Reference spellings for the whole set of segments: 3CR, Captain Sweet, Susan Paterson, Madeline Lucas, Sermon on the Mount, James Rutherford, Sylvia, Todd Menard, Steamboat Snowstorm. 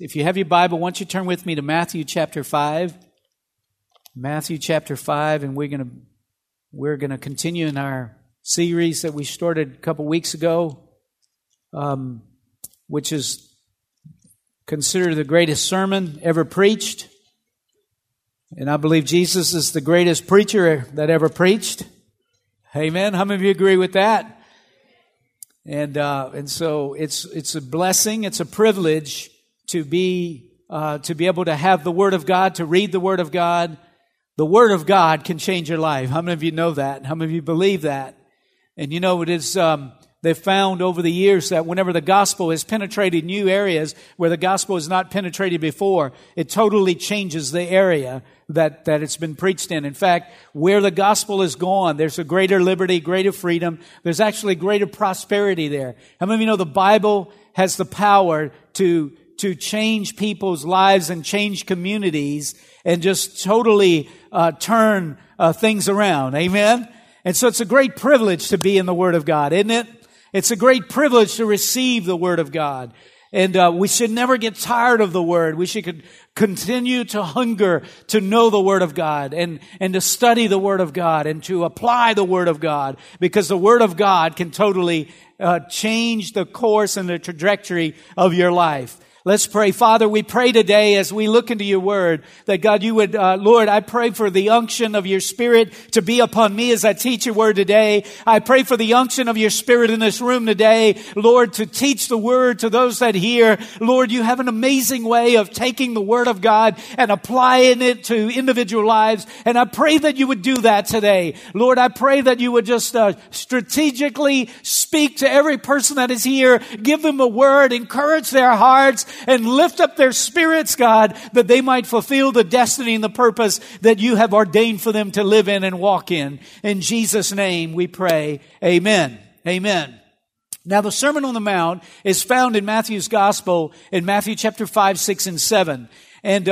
If you have your Bible, why don't you turn with me to Matthew chapter 5. Matthew chapter 5, and we're going to continue in our series that we started a couple weeks ago, which is considered the greatest sermon ever preached. And I believe Jesus is the greatest preacher that ever preached. Amen. How many of you agree with that? And so it's a blessing, it's a privilege to be able to have the Word of God, to read the Word of God. The Word of God can change your life. How many of you know that? How many of you believe that? And you know, it is, they've found over the years that whenever the gospel has penetrated new areas where the gospel has not penetrated before, it totally changes the area that it's been preached in. In fact, where the gospel is gone, there's a greater liberty, greater freedom. There's actually greater prosperity there. How many of you know the Bible has the power to change people's lives and change communities and just totally turn things around. Amen? And so it's a great privilege to be in the Word of God, isn't it? It's a great privilege to receive the Word of God. And we should never get tired of the Word. We should continue to hunger to know the Word of God and to study the Word of God and to apply the Word of God, because the Word of God can totally change the course and the trajectory of your life. Let's pray. Father, we pray today as we look into your word that, God, you would, Lord, I pray for the unction of your Spirit to be upon me as I teach your word today. I pray for the unction of your Spirit in this room today, Lord, to teach the word to those that hear. Lord, you have an amazing way of taking the Word of God and applying it to individual lives, and I pray that you would do that today. Lord, I pray that you would just strategically speak to every person that is here, give them a word, encourage their hearts, and lift up their spirits, God, that they might fulfill the destiny and the purpose that you have ordained for them to live in and walk in. In Jesus' name we pray. Amen. Amen. Now, the Sermon on the Mount is found in Matthew's Gospel in Matthew chapter 5, 6, and 7. And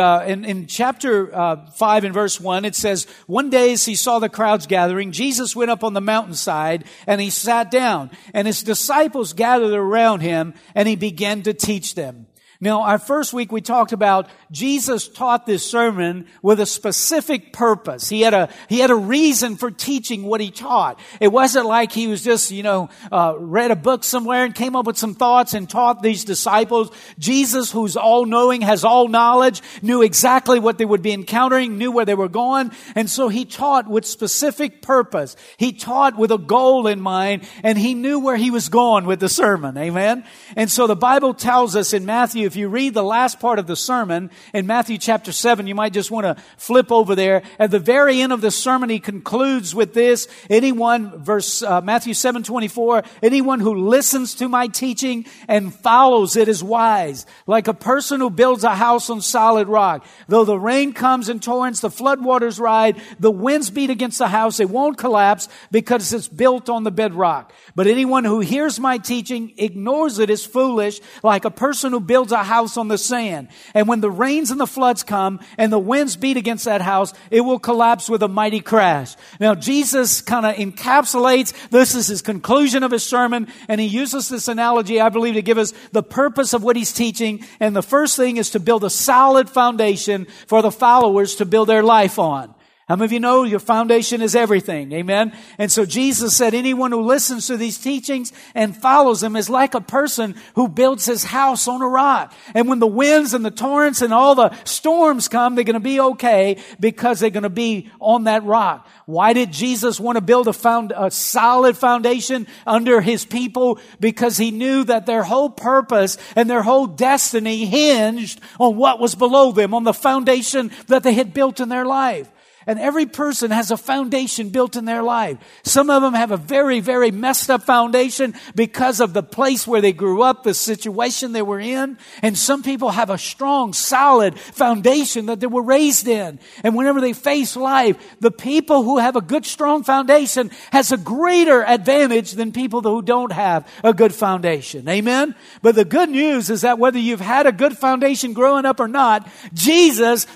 in chapter 5 and verse 1, it says, "One day as he saw the crowds gathering, Jesus went up on the mountainside, and he sat down. And his disciples gathered around him, and he began to teach them." Now, our first week, we talked about Jesus taught this sermon with a specific purpose. He had a reason for teaching what he taught. It wasn't like he was just, read a book somewhere and came up with some thoughts and taught these disciples. Jesus, who's all-knowing, has all knowledge, knew exactly what they would be encountering, knew where they were going, and so he taught with specific purpose. He taught with a goal in mind, and he knew where he was going with the sermon. Amen? And so the Bible tells us in Matthew, if you read the last part of the sermon in Matthew chapter 7, you might just want to flip over there. At the very end of the sermon, he concludes with this. Matthew 7:24, "Anyone who listens to my teaching and follows it is wise, like a person who builds a house on solid rock. Though the rain comes in torrents, the floodwaters rise, the winds beat against the house, it won't collapse because it's built on the bedrock. But anyone who hears my teaching, ignores it, is foolish, like a person who builds a house on the sand. And when the rains and the floods come and the winds beat against that house, it will collapse with a mighty crash." Now, Jesus kind of encapsulates, this is his conclusion of his sermon, and he uses this analogy, I believe, to give us the purpose of what he's teaching. And the first thing is to build a solid foundation for the followers to build their life on. How many of you know your foundation is everything? Amen? And so Jesus said, anyone who listens to these teachings and follows them is like a person who builds his house on a rock. And when the winds and the torrents and all the storms come, they're going to be okay because they're going to be on that rock. Why did Jesus want to build a solid foundation under his people? Because he knew that their whole purpose and their whole destiny hinged on what was below them, on the foundation that they had built in their life. And every person has a foundation built in their life. Some of them have a very, very messed up foundation because of the place where they grew up, the situation they were in. And some people have a strong, solid foundation that they were raised in. And whenever they face life, the people who have a good, strong foundation has a greater advantage than people who don't have a good foundation. Amen? But the good news is that whether you've had a good foundation growing up or not, Jesus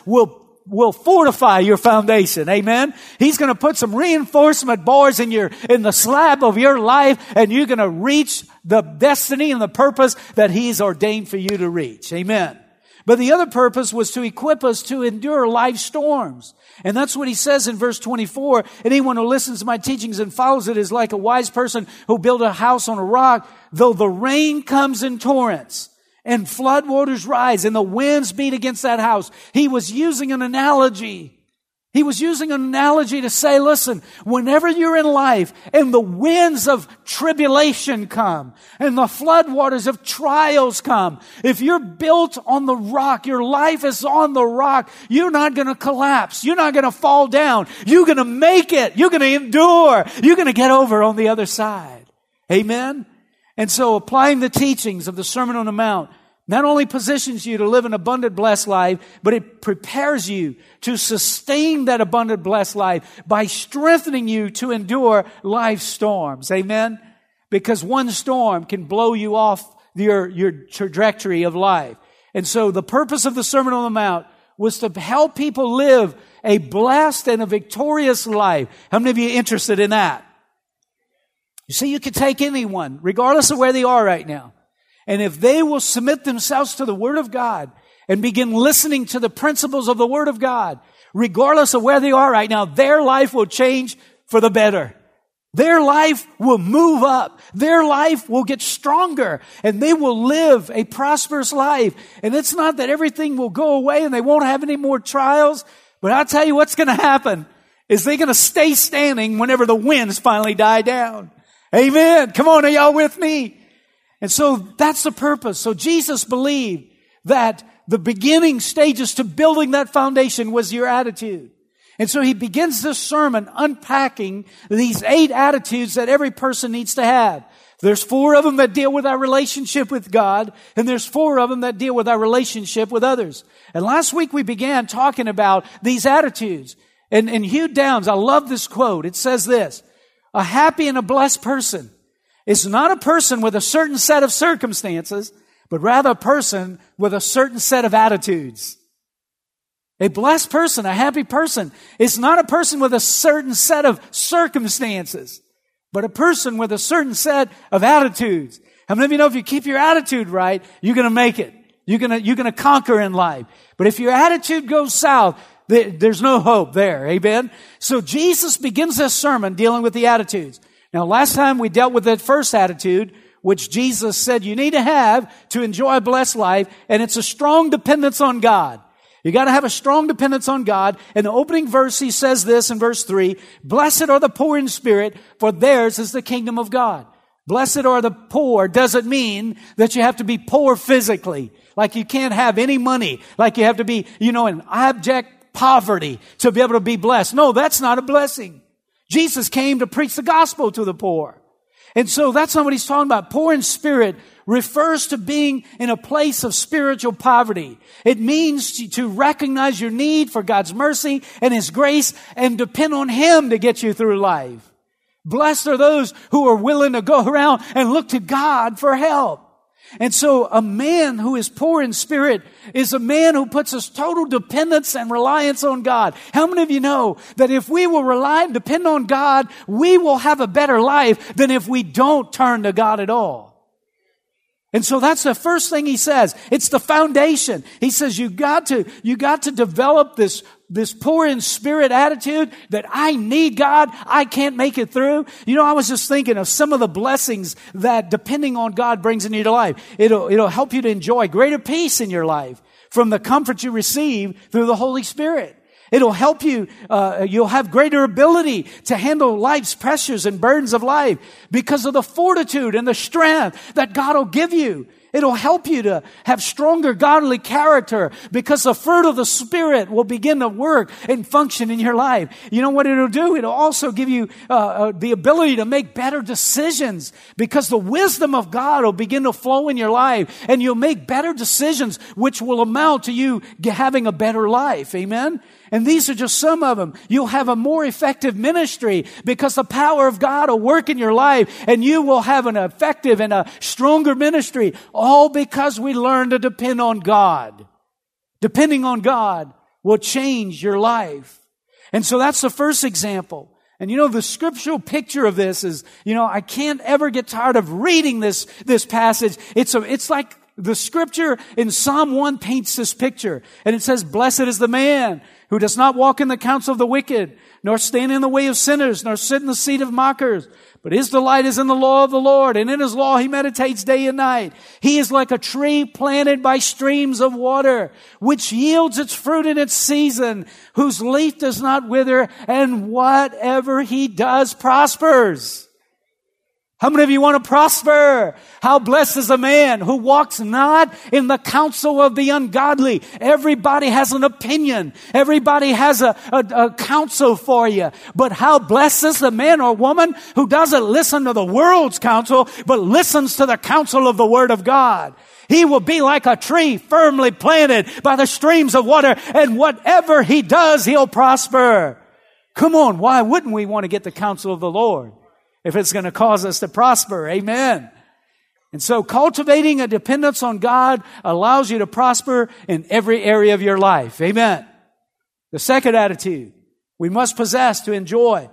will fortify your foundation. Amen. He's going to put some reinforcement bars in the slab of your life, and you're going to reach the destiny and the purpose that he's ordained for you to reach. Amen. But the other purpose was to equip us to endure life storms. And that's what he says in verse 24. Anyone who listens to my teachings and follows it is like a wise person who built a house on a rock. Though the rain comes in torrents and flood waters rise and the winds beat against that house. He was using an analogy. He was using an analogy to say, listen, whenever you're in life and the winds of tribulation come and the floodwaters of trials come, if you're built on the rock, your life is on the rock, you're not going to collapse. You're not going to fall down. You're going to make it. You're going to endure. You're going to get over on the other side. Amen? And so applying the teachings of the Sermon on the Mount not only positions you to live an abundant, blessed life, but it prepares you to sustain that abundant, blessed life by strengthening you to endure life's storms. Amen? Because one storm can blow you off your trajectory of life. And so the purpose of the Sermon on the Mount was to help people live a blessed and a victorious life. How many of you are interested in that? You see, you can take anyone, regardless of where they are right now. And if they will submit themselves to the Word of God and begin listening to the principles of the Word of God, regardless of where they are right now, their life will change for the better. Their life will move up. Their life will get stronger. And they will live a prosperous life. And it's not that everything will go away and they won't have any more trials. But I'll tell you what's going to happen is they're going to stay standing whenever the winds finally die down. Amen. Come on, are y'all with me? And so that's the purpose. So Jesus believed that the beginning stages to building that foundation was your attitude. And so he begins this sermon unpacking these 8 attitudes that every person needs to have. There's 4 of them that deal with our relationship with God, and there's 4 of them that deal with our relationship with others. And last week we began talking about these attitudes. And Hugh Downs, I love this quote. It says this, a happy and a blessed person it's not a person with a certain set of circumstances, but rather a person with a certain set of attitudes. A blessed person, a happy person, is not a person with a certain set of circumstances, but a person with a certain set of attitudes. How many of you know if you keep your attitude right, you're going to make it. You're going to conquer in life. But if your attitude goes south, there's no hope there. Amen? So Jesus begins this sermon dealing with the attitudes. Now, last time we dealt with that first attitude, which Jesus said you need to have to enjoy a blessed life, and it's a strong dependence on God. You got to have a strong dependence on God. In the opening verse, he says this in verse 3, blessed are the poor in spirit, for theirs is the kingdom of God. Blessed are the poor doesn't mean that you have to be poor physically, like you can't have any money, like you have to be, in abject poverty to be able to be blessed. No, that's not a blessing. Jesus came to preach the gospel to the poor. And so that's not what he's talking about. Poor in spirit refers to being in a place of spiritual poverty. It means to recognize your need for God's mercy and His grace and depend on Him to get you through life. Blessed are those who are willing to go around and look to God for help. And so a man who is poor in spirit is a man who puts his total dependence and reliance on God. How many of you know that if we will rely and depend on God, we will have a better life than if we don't turn to God at all? And so that's the first thing he says. It's the foundation. He says you got to develop this poor in spirit attitude that I need God, I can't make it through. I was just thinking of some of the blessings that depending on God brings into your life. It'll help you to enjoy greater peace in your life from the comfort you receive through the Holy Spirit. It'll help you, you'll have greater ability to handle life's pressures and burdens of life because of the fortitude and the strength that God will give you. It'll help you to have stronger godly character because the fruit of the Spirit will begin to work and function in your life. You know what it'll do? It'll also give you the ability to make better decisions because the wisdom of God will begin to flow in your life and you'll make better decisions which will amount to you having a better life. Amen? And these are just some of them. You'll have a more effective ministry because the power of God will work in your life and you will have an effective and a stronger ministry, all because we learn to depend on God. Depending on God will change your life. And so that's the first example. And the scriptural picture of this is, I can't ever get tired of reading this passage. It's like The scripture in Psalm 1 paints this picture, and it says, "Blessed is the man who does not walk in the counsel of the wicked, nor stand in the way of sinners, nor sit in the seat of mockers. But his delight is in the law of the Lord, and in his law he meditates day and night. He is like a tree planted by streams of water, which yields its fruit in its season, whose leaf does not wither, and whatever he does prospers." How many of you want to prosper? How blessed is a man who walks not in the counsel of the ungodly. Everybody has an opinion. Everybody has a counsel for you. But how blessed is the man or woman who doesn't listen to the world's counsel, but listens to the counsel of the Word of God. He will be like a tree firmly planted by the streams of water, and whatever he does, he'll prosper. Come on, why wouldn't we want to get the counsel of the Lord if it's going to cause us to prosper? Amen. And so cultivating a dependence on God allows you to prosper in every area of your life. Amen. The second attitude we must possess to enjoy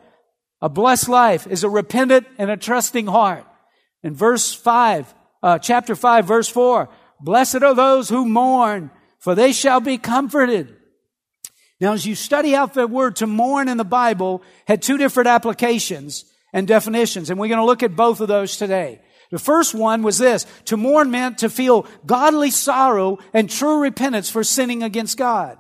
a blessed life is a repentant and a trusting heart. In chapter 5, verse 4, "Blessed are those who mourn, for they shall be comforted." Now, as you study out the word to mourn in the Bible, had two different applications and definitions, and we're going to look at both of those today. The first one was this: to mourn meant to feel godly sorrow and true repentance for sinning against God.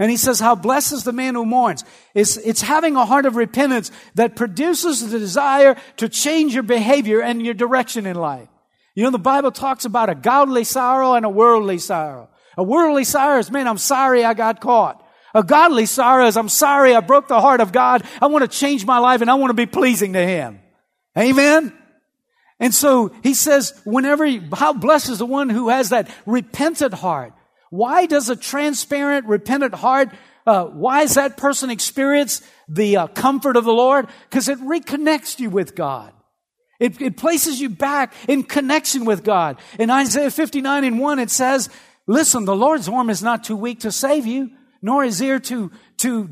And he says, how blessed is the man who mourns. It's having a heart of repentance that produces the desire to change your behavior and your direction in life. You know, the Bible talks about a godly sorrow and a worldly sorrow. A worldly sorrow is, man, I'm sorry I got caught. A godly sorrow is, I'm sorry I broke the heart of God. I want to change my life and I want to be pleasing to Him. Amen? And so he says, how blessed is the one who has that repentant heart. Why does a transparent, repentant heart, why does that person experience the comfort of the Lord? Because it reconnects you with God. It places you back in connection with God. In Isaiah 59:1, it says, listen, the Lord's arm is not too weak to save you, nor is ear too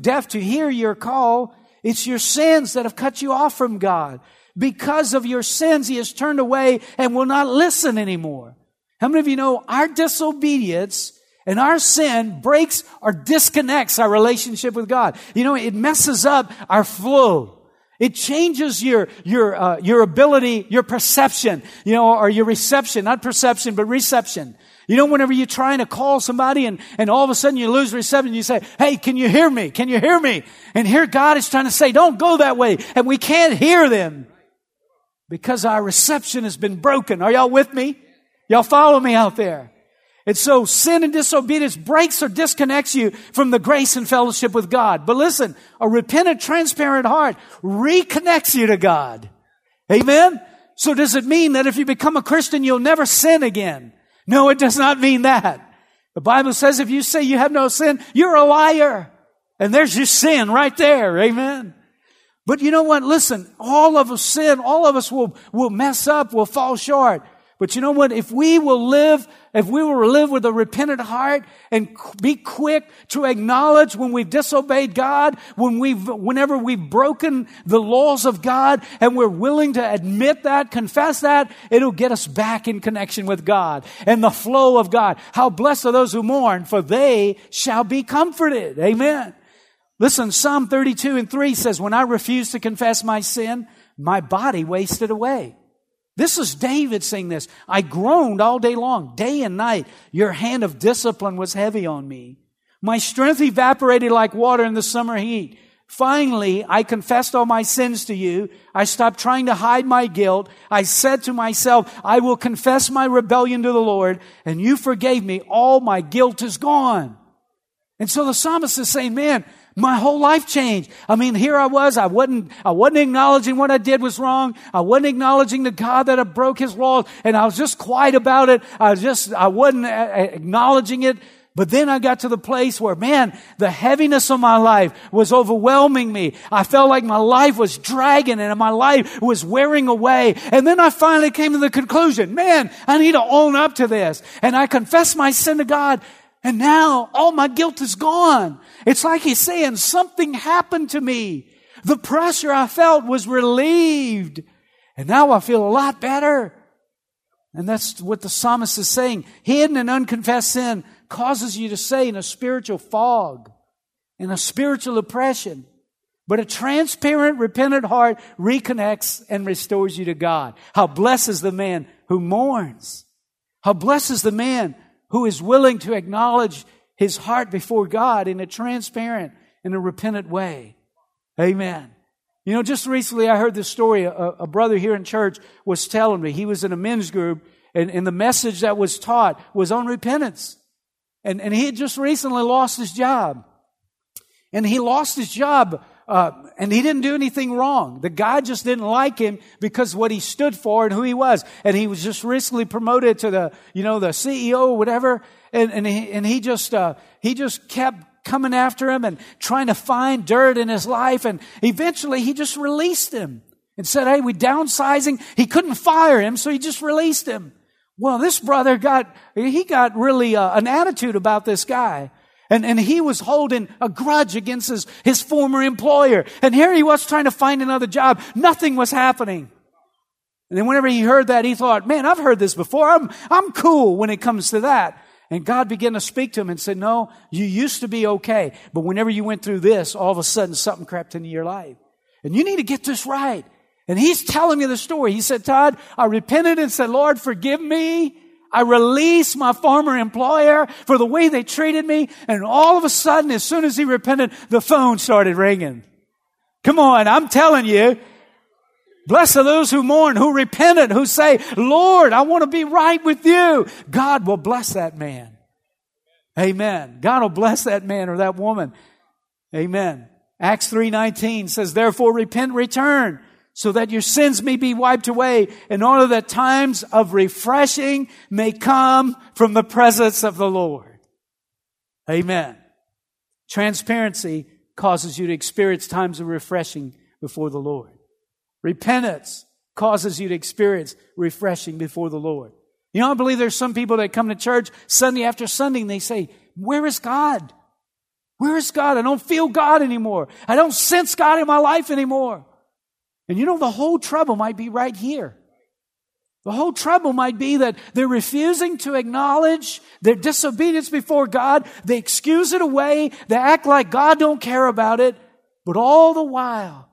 deaf to hear your call. It's your sins that have cut you off from God. Because of your sins, He has turned away and will not listen anymore. How many of you know our disobedience and our sin breaks or disconnects our relationship with God? You know, it messes up our flow. It changes your ability, your perception, you know, or your reception. Not perception, but reception. You know, whenever you're trying to call somebody and all of a sudden you lose reception, you say, hey, can you hear me? Can you hear me? And here God is trying to say, don't go that way. And we can't hear them because our reception has been broken. Are y'all with me? Y'all follow me out there? And so sin and disobedience breaks or disconnects you from the grace and fellowship with God. But listen, a repentant, transparent heart reconnects you to God. Amen? So does it mean that if you become a Christian, you'll never sin again? No, it does not mean that. The Bible says if you say you have no sin, you're a liar. And there's your sin right there. Amen. But you know what? Listen, all of us sin. All of us will mess up, will fall short. But you know what? If we will live with a repentant heart and be quick to acknowledge when we've disobeyed God, whenever we've broken the laws of God, and we're willing to admit that, confess that, it'll get us back in connection with God and the flow of God. How blessed are those who mourn, for they shall be comforted. Amen. Listen, Psalm 32:3 says, when I refused to confess my sin, my body wasted away. This is David saying this. I groaned all day long, day and night. Your hand of discipline was heavy on me. My strength evaporated like water in the summer heat. Finally, I confessed all my sins to you. I stopped trying to hide my guilt. I said to myself, I will confess my rebellion to the Lord, and you forgave me. All my guilt is gone. And so the psalmist is saying, man, my whole life changed. I mean, here I was. I wasn't acknowledging what I did was wrong. I wasn't acknowledging the God that I broke His laws, and I was just quiet about it. I wasn't acknowledging it. But then I got to the place where, man, the heaviness of my life was overwhelming me. I felt like my life was dragging and my life was wearing away. And then I finally came to the conclusion, man, I need to own up to this. And I confessed my sin to God. And now all my guilt is gone. It's like he's saying, something happened to me. The pressure I felt was relieved. And now I feel a lot better. And that's what the psalmist is saying. Hidden and unconfessed sin causes you to stay in a spiritual fog, in a spiritual oppression. But a transparent, repentant heart reconnects and restores you to God. How blessed is the man who mourns. How blessed is the man who is willing to acknowledge his heart before God in a transparent and a repentant way. Amen. You know, just recently I heard this story. A brother here in church was telling me he was in a men's group, and the message that was taught was on repentance. And he had just recently lost his job. And he lost his job, and he didn't do anything wrong. The guy just didn't like him because what he stood for and who he was. And he was just recently promoted to the CEO or whatever. And he just kept coming after him and trying to find dirt in his life. And eventually he just released him and said, hey, we're downsizing. He couldn't fire him, so he just released him. Well, this brother got really an attitude about this guy. And he was holding a grudge against his former employer. And here he was trying to find another job. Nothing was happening. And then whenever he heard that, he thought, man, I've heard this before. I'm cool when it comes to that. And God began to speak to him and said, no, you used to be okay. But whenever you went through this, all of a sudden something crept into your life. And you need to get this right. And he's telling me the story. He said, Todd, I repented and said, Lord, forgive me. I released my former employer for the way they treated me. And all of a sudden, as soon as he repented, the phone started ringing. Come on, I'm telling you. Blessed are those who mourn, who repented, who say, Lord, I want to be right with you. God will bless that man. Amen. God will bless that man or that woman. Amen. Acts 3:19 says, therefore, repent, return, so that your sins may be wiped away, in order that times of refreshing may come from the presence of the Lord. Amen. Transparency causes you to experience times of refreshing before the Lord. Repentance causes you to experience refreshing before the Lord. You know, I believe there's some people that come to church Sunday after Sunday and they say, where is God? Where is God? I don't feel God anymore. I don't sense God in my life anymore. And you know, the whole trouble might be right here. The whole trouble might be that they're refusing to acknowledge their disobedience before God. They excuse it away. They act like God don't care about it. But all the while,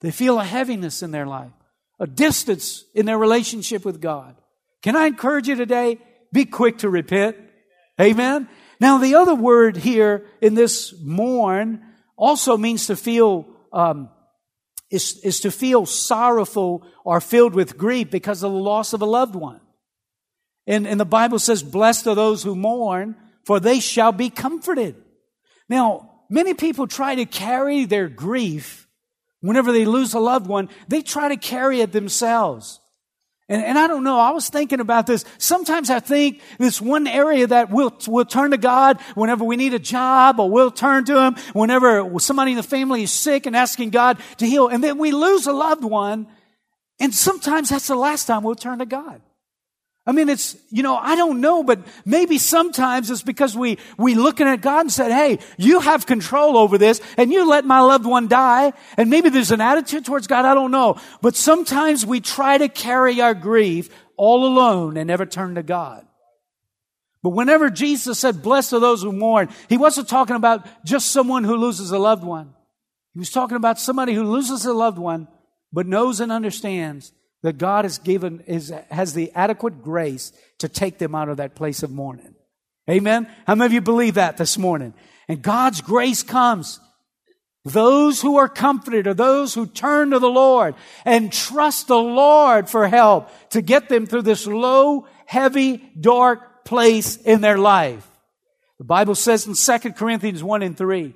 they feel a heaviness in their life, a distance in their relationship with God. Can I encourage you today? Be quick to repent. Amen. Now, the other word here in this mourn also means to feel is to feel sorrowful or filled with grief because of the loss of a loved one. And the Bible says, blessed are those who mourn, for they shall be comforted. Now, many people try to carry their grief. Whenever they lose a loved one, they try to carry it themselves. And I don't know, I was thinking about this. Sometimes I think this one area that we'll turn to God whenever we need a job, or we'll turn to Him whenever somebody in the family is sick and asking God to heal. And then we lose a loved one, and sometimes that's the last time we'll turn to God. I mean, it's, you know, I don't know, but maybe sometimes it's because we looking at God and said, hey, you have control over this, and you let my loved one die. And maybe there's an attitude towards God, I don't know. But sometimes we try to carry our grief all alone and never turn to God. But whenever Jesus said, blessed are those who mourn, He wasn't talking about just someone who loses a loved one. He was talking about somebody who loses a loved one, but knows and understands that God has given, has the adequate grace to take them out of that place of mourning. Amen? How many of you believe that this morning? And God's grace comes. Those who are comforted are those who turn to the Lord and trust the Lord for help to get them through this low, heavy, dark place in their life. The Bible says in 2 Corinthians 1:3,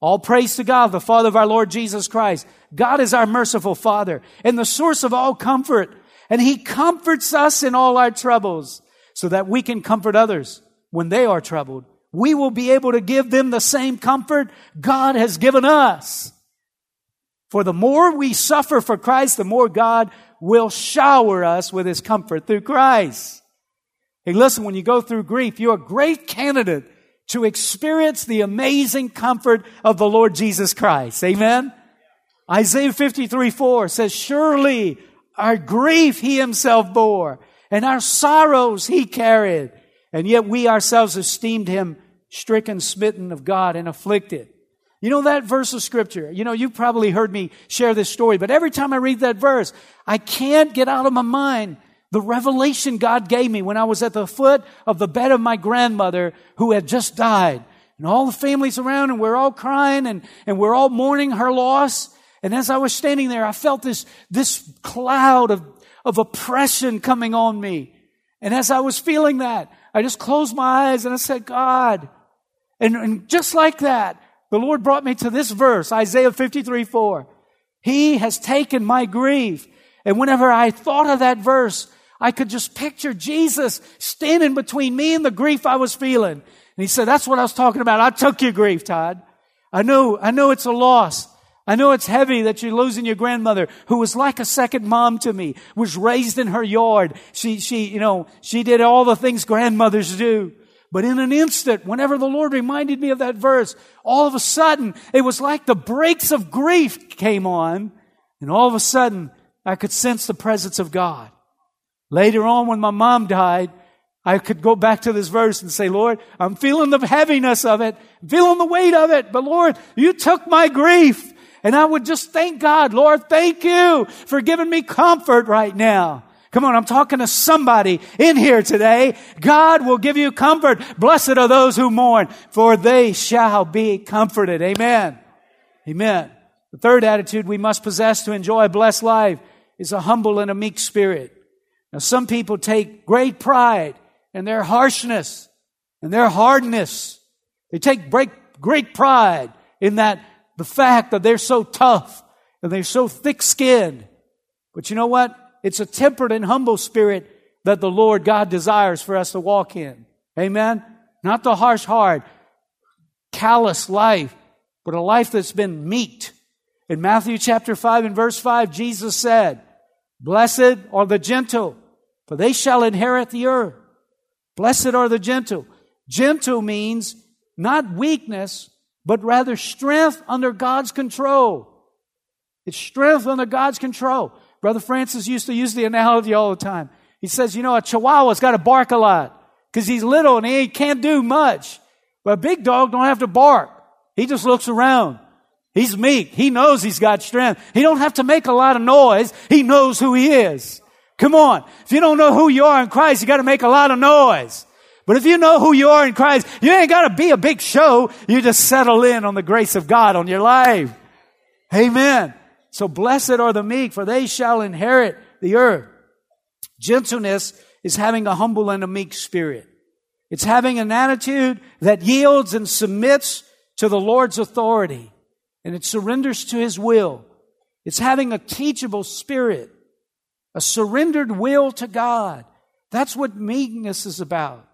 all praise to God, the Father of our Lord Jesus Christ. God is our merciful Father and the source of all comfort. And He comforts us in all our troubles so that we can comfort others when they are troubled. We will be able to give them the same comfort God has given us. For the more we suffer for Christ, the more God will shower us with His comfort through Christ. Hey, listen, when you go through grief, you're a great candidate to experience the amazing comfort of the Lord Jesus Christ. Amen? Isaiah 53:4 says, surely our grief He Himself bore, and our sorrows he carried. And yet we ourselves esteemed him stricken, smitten of God, and afflicted. You know that verse of Scripture? You know, you've probably heard me share this story, but every time I read that verse, I can't get out of my mind the revelation God gave me when I was at the foot of the bed of my grandmother who had just died. And all the family's around, and we're all crying, and we're all mourning her loss. And as I was standing there, I felt this cloud of oppression coming on me. And as I was feeling that, I just closed my eyes and I said, God. And just like that, the Lord brought me to this verse, Isaiah 53:4. He has taken my grief. And whenever I thought of that verse, I could just picture Jesus standing between me and the grief I was feeling. And he said, that's what I was talking about. I took your grief, Todd. I know it's a loss. I know it's heavy that you're losing your grandmother, who was like a second mom to me, was raised in her yard. She did all the things grandmothers do. But in an instant, whenever the Lord reminded me of that verse, all of a sudden, it was like the brakes of grief came on. And all of a sudden, I could sense the presence of God. Later on, when my mom died, I could go back to this verse and say, Lord, I'm feeling the heaviness of it, feeling the weight of it, but Lord, you took my grief. And I would just thank God, Lord, thank you for giving me comfort right now. Come on, I'm talking to somebody in here today. God will give you comfort. Blessed are those who mourn, for they shall be comforted. Amen. Amen. The third attitude we must possess to enjoy a blessed life is a humble and a meek spirit. Now, some people take great pride in their harshness and their hardness. They take great pride in that the fact that they're so tough and they're so thick-skinned. But you know what? It's a tempered and humble spirit that the Lord God desires for us to walk in. Amen? Not the harsh, hard, callous life, but a life that's been meek. In Matthew chapter 5 and verse 5, Jesus said, Blessed are the gentle, for they shall inherit the earth. Blessed are the gentle. Gentle means not weakness, but rather strength under God's control. It's strength under God's control. Brother Francis used to use the analogy all the time. He says, you know, a chihuahua's got to bark a lot because he's little and he can't do much. But a big dog don't have to bark. He just looks around. He's meek. He knows he's got strength. He don't have to make a lot of noise. He knows who he is. Come on. If you don't know who you are in Christ, you got to make a lot of noise. But if you know who you are in Christ, you ain't got to be a big show. You just settle in on the grace of God on your life. Amen. So blessed are the meek, for they shall inherit the earth. Gentleness is having a humble and a meek spirit. It's having an attitude that yields and submits to the Lord's authority. And it surrenders to His will. It's having a teachable spirit, a surrendered will to God. That's what meekness is about.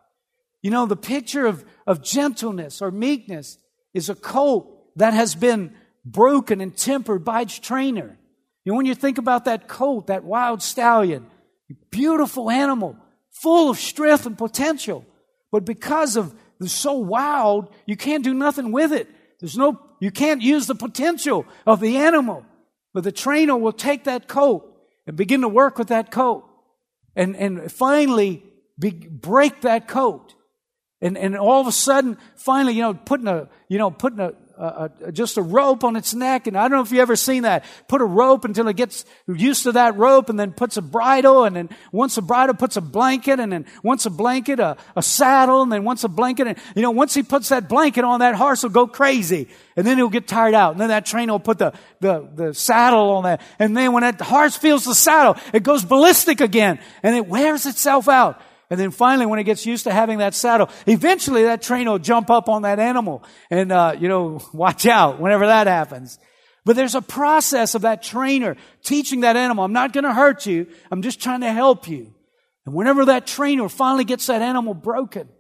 You know, the picture of gentleness or meekness is a coat that has been broken and tempered by its trainer. You know, when you think about that coat, that wild stallion, beautiful animal, full of strength and potential, but because of it's so wild, you can't do nothing with it. You can't use the potential of the animal. But the trainer will take that coat and begin to work with that coat and finally break that coat. And all of a sudden, finally, you know, putting just a rope on its neck. And I don't know if you've ever seen that. Put a rope until it gets used to that rope and then puts a bridle. And then once a bridle, puts a blanket. And then once a blanket, a saddle. And then once a blanket. And, you know, once he puts that blanket on, that horse will go crazy. And then he'll get tired out. And then that trainer will put the saddle on that. And then when that horse feels the saddle, it goes ballistic again. And it wears itself out. And then finally, when it gets used to having that saddle, eventually that trainer will jump up on that animal. And, watch out whenever that happens. But there's a process of that trainer teaching that animal, I'm not going to hurt you. I'm just trying to help you. And whenever that trainer finally gets that animal broken,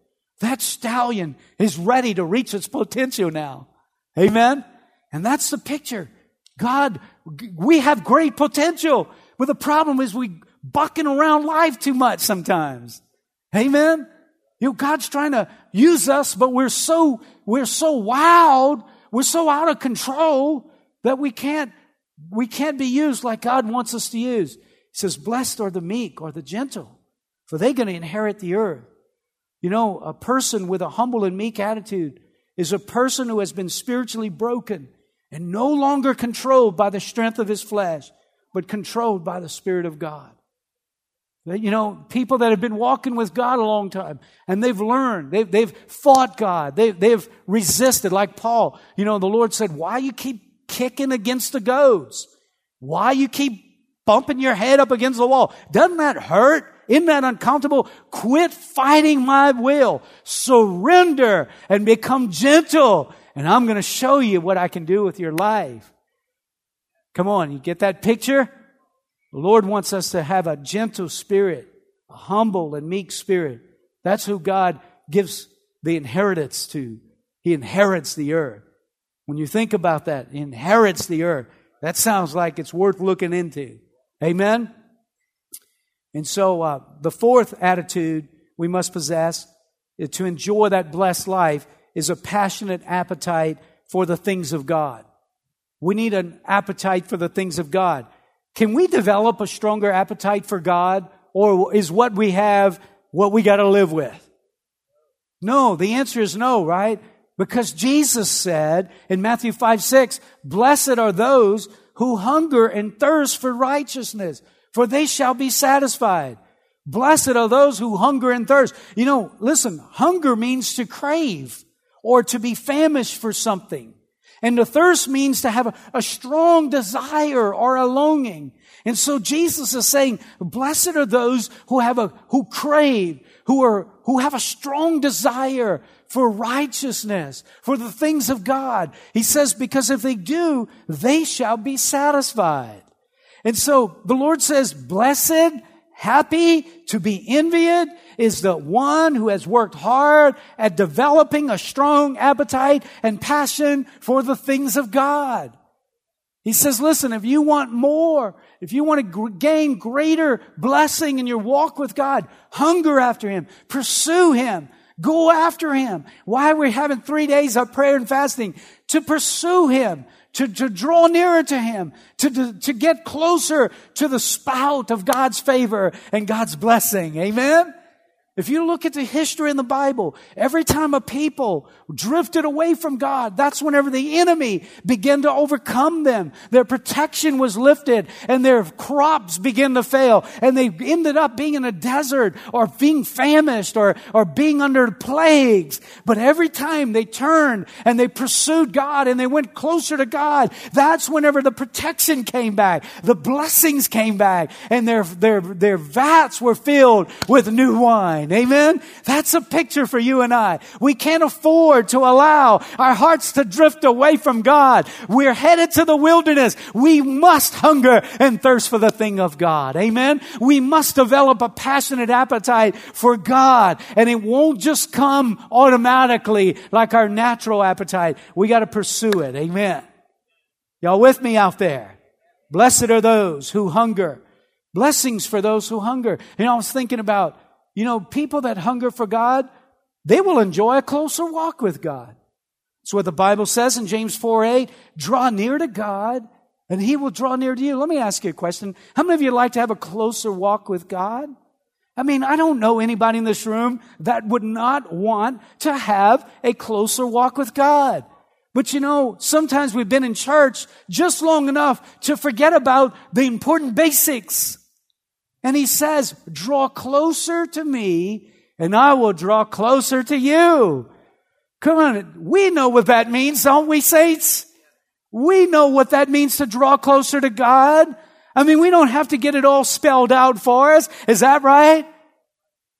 that stallion is ready to reach its potential now. Amen? And that's the picture. God, we have great potential. But the problem is we bucking around life too much sometimes. Amen. You know, God's trying to use us, but we're so wild, we're so out of control that we can't be used like God wants us to use. He says, blessed are the meek or the gentle, for they're going to inherit the earth. You know, a person with a humble and meek attitude is a person who has been spiritually broken and no longer controlled by the strength of his flesh, but controlled by the Spirit of God. You know, people that have been walking with God a long time, and they've learned, they've fought God, they've resisted, like Paul. You know, the Lord said, why you keep kicking against the goads? Why you keep bumping your head up against the wall? Doesn't that hurt? Isn't that uncomfortable? Quit fighting my will. Surrender and become gentle, and I'm going to show you what I can do with your life. Come on, you get that picture? The Lord wants us to have a gentle spirit, a humble and meek spirit. That's who God gives the inheritance to. He inherits the earth. When you think about that, He inherits the earth. That sounds like it's worth looking into. Amen? And so the fourth attitude we must possess to enjoy that blessed life is a passionate appetite for the things of God. We need an appetite for the things of God. Can we develop a stronger appetite for God, or is what we have what we got to live with? No, the answer is no, right? Because Jesus said in Matthew 5:6, blessed are those who hunger and thirst for righteousness, for they shall be satisfied. Blessed are those who hunger and thirst. You know, listen, hunger means to crave or to be famished for something. And to thirst means to have a strong desire or a longing. And so Jesus is saying, blessed are those who have who have a strong desire for righteousness, for the things of God. He says, because if they do, they shall be satisfied. And so the Lord says, blessed, happy, to be envied is the one who has worked hard at developing a strong appetite and passion for the things of God. He says, listen, if you want more, if you want to gain greater blessing in your walk with God, hunger after Him, pursue Him, go after Him. Why are we having 3 days of prayer and fasting? To pursue Him. To draw nearer to Him, to get closer to the spout of God's favor and God's blessing. Amen? If you look at the history in the Bible, every time a people drifted away from God, that's whenever the enemy began to overcome them. Their protection was lifted and their crops began to fail. And they ended up being in a desert or being famished or being under plagues. But every time they turned and they pursued God and they went closer to God, that's whenever the protection came back, the blessings came back, and their vats were filled with new wine. Amen? That's a picture for you and I. We can't afford to allow our hearts to drift away from God. We're headed to the wilderness. We must hunger and thirst for the thing of God. Amen? We must develop a passionate appetite for God. And it won't just come automatically like our natural appetite. We got to pursue it. Amen? Y'all with me out there? Blessed are those who hunger. Blessings for those who hunger. You know, I was thinking about, you know, people that hunger for God, they will enjoy a closer walk with God. That's what the Bible says in James 4:8. Draw near to God, and He will draw near to you. Let me ask you a question. How many of you like to have a closer walk with God? I mean, I don't know anybody in this room that would not want to have a closer walk with God. But you know, sometimes we've been in church just long enough to forget about the important basics. And He says, draw closer to me, and I will draw closer to you. Come on, we know what that means, don't we, saints? We know what that means to draw closer to God. I mean, we don't have to get it all spelled out for us. Is that right?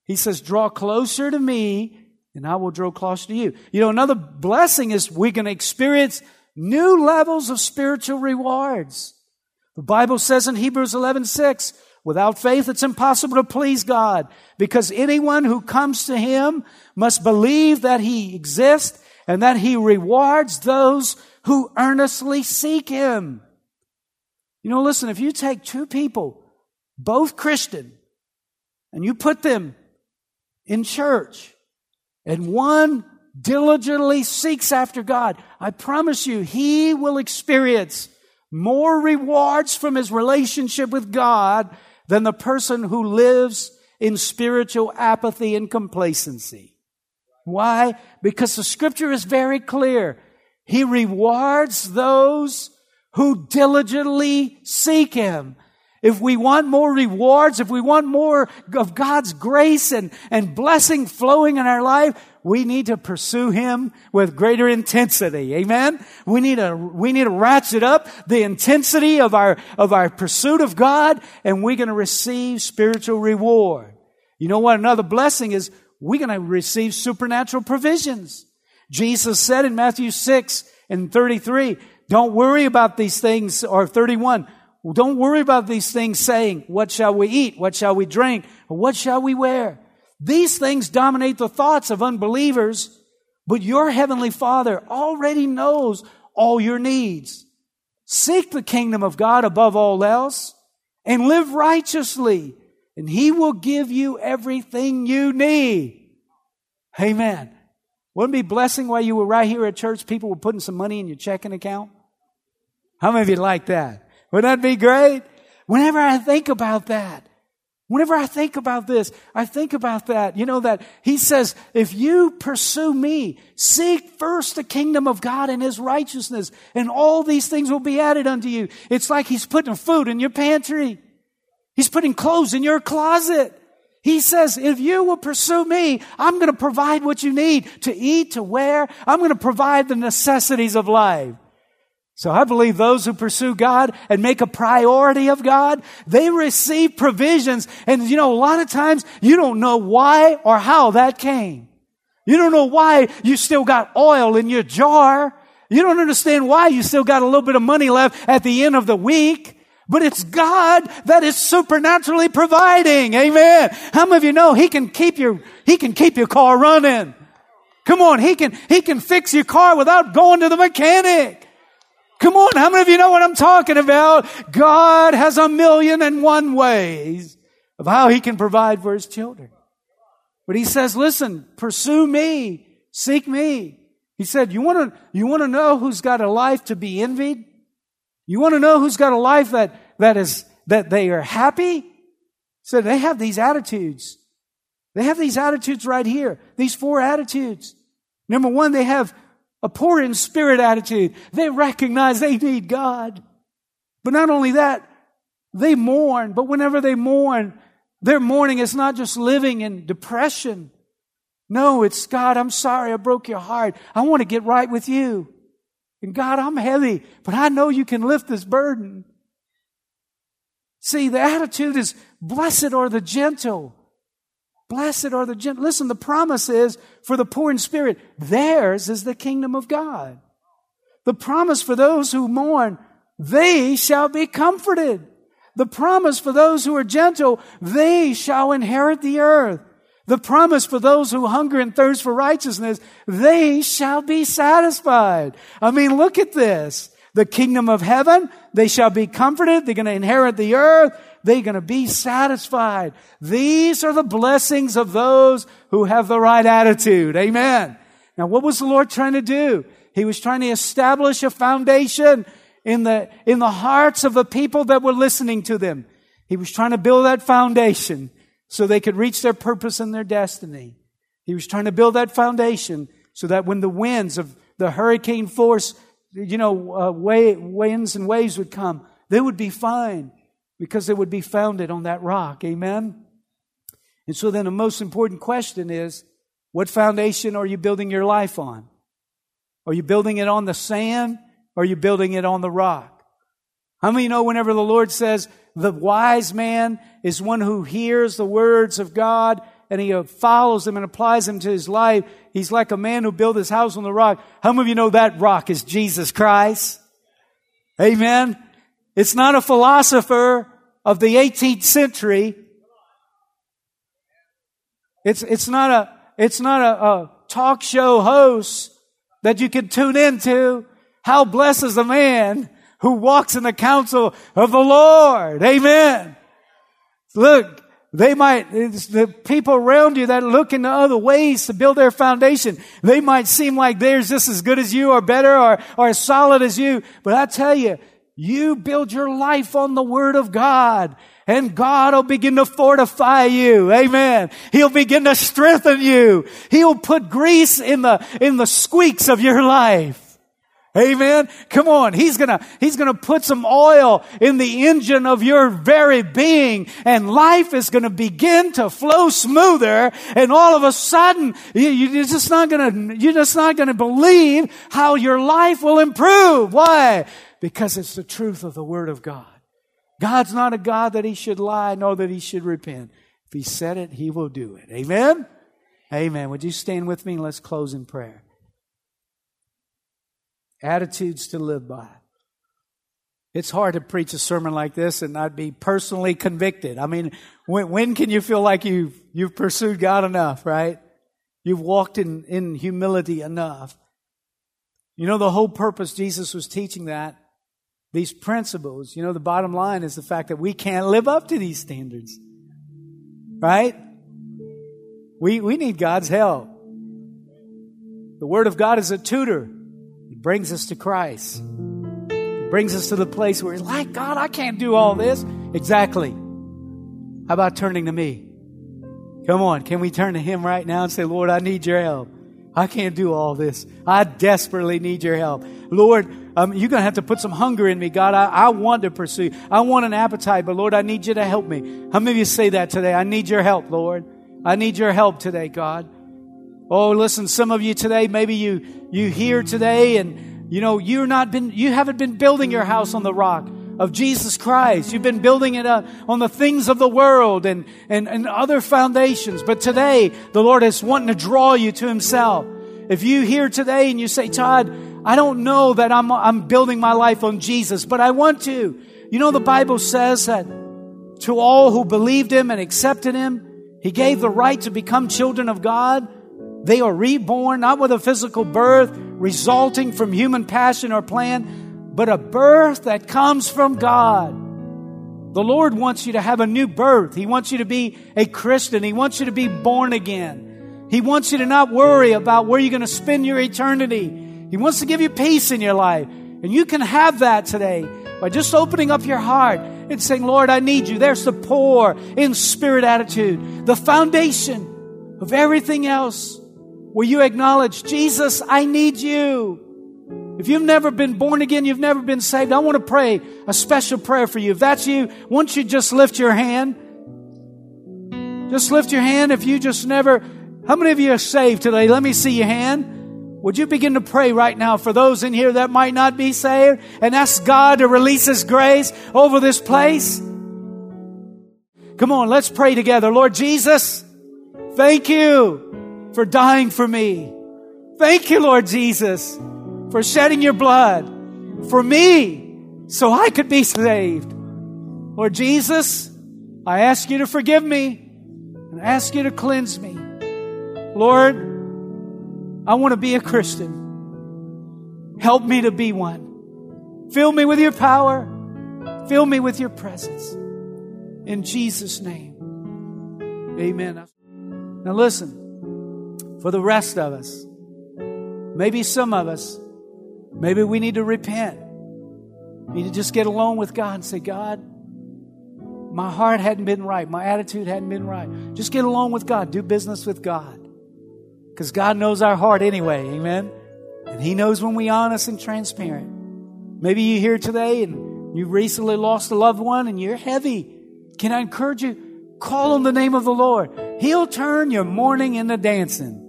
He says, draw closer to me, and I will draw closer to you. You know, another blessing is we can experience new levels of spiritual rewards. The Bible says in Hebrews 11:6, without faith, it's impossible to please God, because anyone who comes to Him must believe that He exists and that He rewards those who earnestly seek Him. You know, listen, if you take two people, both Christian, and you put them in church, and one diligently seeks after God, I promise you, he will experience more rewards from his relationship with God than the person who lives in spiritual apathy and complacency. Why? Because the Scripture is very clear. He rewards those who diligently seek Him. If we want more rewards, if we want more of God's grace and blessing flowing in our life, we need to pursue Him with greater intensity. Amen? We need to ratchet up the intensity of our pursuit of God, and we're going to receive spiritual reward. You know what? Another blessing is we're going to receive supernatural provisions. Jesus said in Matthew 6:33, don't worry about these things, or 31, don't worry about these things saying, what shall we eat? What shall we drink? Or what shall we wear? These things dominate the thoughts of unbelievers, but your heavenly Father already knows all your needs. Seek the kingdom of God above all else and live righteously, and He will give you everything you need. Amen. Wouldn't it be a blessing while you were right here at church, people were putting some money in your checking account? How many of you like that? Wouldn't that be great? Whenever I think about that, whenever I think about this, I think about that. You know that He says, if you pursue Me, seek first the kingdom of God and His righteousness, and all these things will be added unto you. It's like He's putting food in your pantry. He's putting clothes in your closet. He says, if you will pursue Me, I'm going to provide what you need to eat, to wear. I'm going to provide the necessities of life. So I believe those who pursue God and make a priority of God, they receive provisions. And you know, a lot of times you don't know why or how that came. You don't know why you still got oil in your jar. You don't understand why you still got a little bit of money left at the end of the week. But it's God that is supernaturally providing. Amen. How many of you know He can keep your car running? Come on, He can fix your car without going to the mechanic. Come on, how many of you know what I'm talking about? God has a million and one ways of how He can provide for His children. But He says, listen, pursue Me, seek Me. He said, you want to know who's got a life to be envied? You want to know who's got a life that they are happy? He said, they have these attitudes. They have these attitudes right here, these four attitudes. Number one, they have a poor in spirit attitude. They recognize they need God. But not only that, they mourn. But whenever they mourn, their mourning is not just living in depression. No, it's, God, I'm sorry I broke your heart. I want to get right with You. And God, I'm heavy, but I know You can lift this burden. See, the attitude is, blessed are the gentle. Blessed are the gentle. Listen, the promise is for the poor in spirit, theirs is the kingdom of God. The promise for those who mourn, they shall be comforted. The promise for those who are gentle, they shall inherit the earth. The promise for those who hunger and thirst for righteousness, they shall be satisfied. I mean, look at this. The kingdom of heaven, they shall be comforted. They're going to inherit the earth. They're going to be satisfied. These are the blessings of those who have the right attitude. Amen. Now, what was the Lord trying to do? He was trying to establish a foundation in the hearts of the people that were listening to them. He was trying to build that foundation so they could reach their purpose and their destiny. He was trying to build that foundation so that when the winds of the hurricane force, winds and waves would come, they would be fine, because it would be founded on that rock. Amen? And so then the most important question is, what foundation are you building your life on? Are you building it on the sand? Or are you building it on the rock? How many know whenever the Lord says, the wise man is one who hears the words of God and he follows them and applies them to his life. He's like a man who built his house on the rock. How many of you know that rock is Jesus Christ? Amen? It's not a philosopher of the 18th century. It's not a talk show host that you can tune into. How blessed is the man who walks in the counsel of the Lord. Amen. Look, the people around you that look into other ways to build their foundation, they might seem like they're just as good as you or better or as solid as you. But I tell you, you build your life on the Word of God. and God will begin to fortify you. Amen. He'll begin to strengthen you. He'll put grease in the squeaks of your life. Amen. Come on. He's gonna put some oil in the engine of your very being, and life is gonna begin to flow smoother. And all of a sudden, you're just not gonna believe how your life will improve. Why? Because it's the truth of the Word of God. God's not a God that He should lie, nor that He should repent. If He said it, He will do it. Amen. Amen. Would you stand with me? Let's close in prayer. Attitudes to live by. It's hard to preach a sermon like this and not be personally convicted. I mean, when can you feel like you've pursued God enough, right? You've walked in humility enough. You know, the whole purpose Jesus was teaching that, these principles, you know, the bottom line is the fact that we can't live up to these standards, right? We need God's help. The Word of God is a tutor. Brings us to Christ. It brings us to the place where, like, God, I can't do all this. Exactly. How about turning to me? Come on, can we turn to Him right now and say, Lord, I need your help. I can't do all this. I desperately need your help. Lord, you're going to have to put some hunger in me. God, I want to pursue you. I want an appetite, but Lord, I need you to help me. How many of you say that today? I need your help, Lord. I need your help today, God. Oh, listen, some of you today, maybe you here today and, you know, you haven't been building your house on the rock of Jesus Christ. You've been building it up on the things of the world and other foundations. But today, the Lord is wanting to draw you to Himself. If you here today and you say, Todd, I don't know that I'm building my life on Jesus, but I want to. You know, the Bible says that to all who believed Him and accepted Him, He gave the right to become children of God. They are reborn, not with a physical birth resulting from human passion or plan, but a birth that comes from God. The Lord wants you to have a new birth. He wants you to be a Christian. He wants you to be born again. He wants you to not worry about where you're going to spend your eternity. He wants to give you peace in your life. And you can have that today by just opening up your heart and saying, Lord, I need you. There's the poor in spirit attitude, the foundation of everything else. Will you acknowledge, Jesus, I need you. If you've never been born again, you've never been saved, I want to pray a special prayer for you. If that's you, won't you just lift your hand? Just lift your hand if you just never... How many of you are saved today? Let me see your hand. Would you begin to pray right now for those in here that might not be saved and ask God to release His grace over this place? Come on, let's pray together. Lord Jesus, thank you for dying for me. Thank you, Lord Jesus, for shedding your blood for me so I could be saved. Lord Jesus, I ask you to forgive me and ask you to cleanse me. Lord, I want to be a Christian. Help me to be one. Fill me with your power. Fill me with your presence. In Jesus' name, amen. Now listen. For the rest of us, maybe some of us, maybe we need to repent. We need to just get alone with God and say, God, my heart hadn't been right. My attitude hadn't been right. Just get alone with God. Do business with God. Because God knows our heart anyway, amen? And He knows when we're honest and transparent. Maybe you're here today and you recently lost a loved one and you're heavy. Can I encourage you? Call on the name of the Lord. He'll turn your mourning into dancing.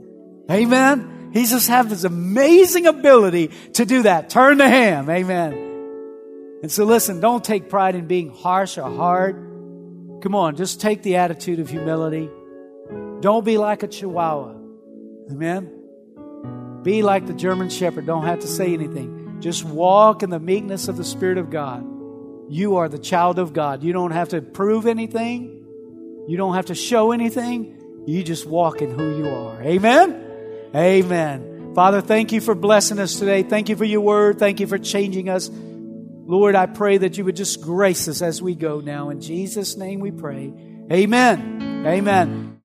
Amen. He just has this amazing ability to do that. Turn to Him. Amen. And so listen, don't take pride in being harsh or hard. Come on, just take the attitude of humility. Don't be like a chihuahua. Amen. Be like the German shepherd. Don't have to say anything. Just walk in the meekness of the Spirit of God. You are the child of God. You don't have to prove anything. You don't have to show anything. You just walk in who you are. Amen? Amen. Father, thank you for blessing us today. Thank you for your word. Thank you for changing us. Lord, I pray that you would just grace us as we go now. In Jesus' name we pray. Amen. Amen.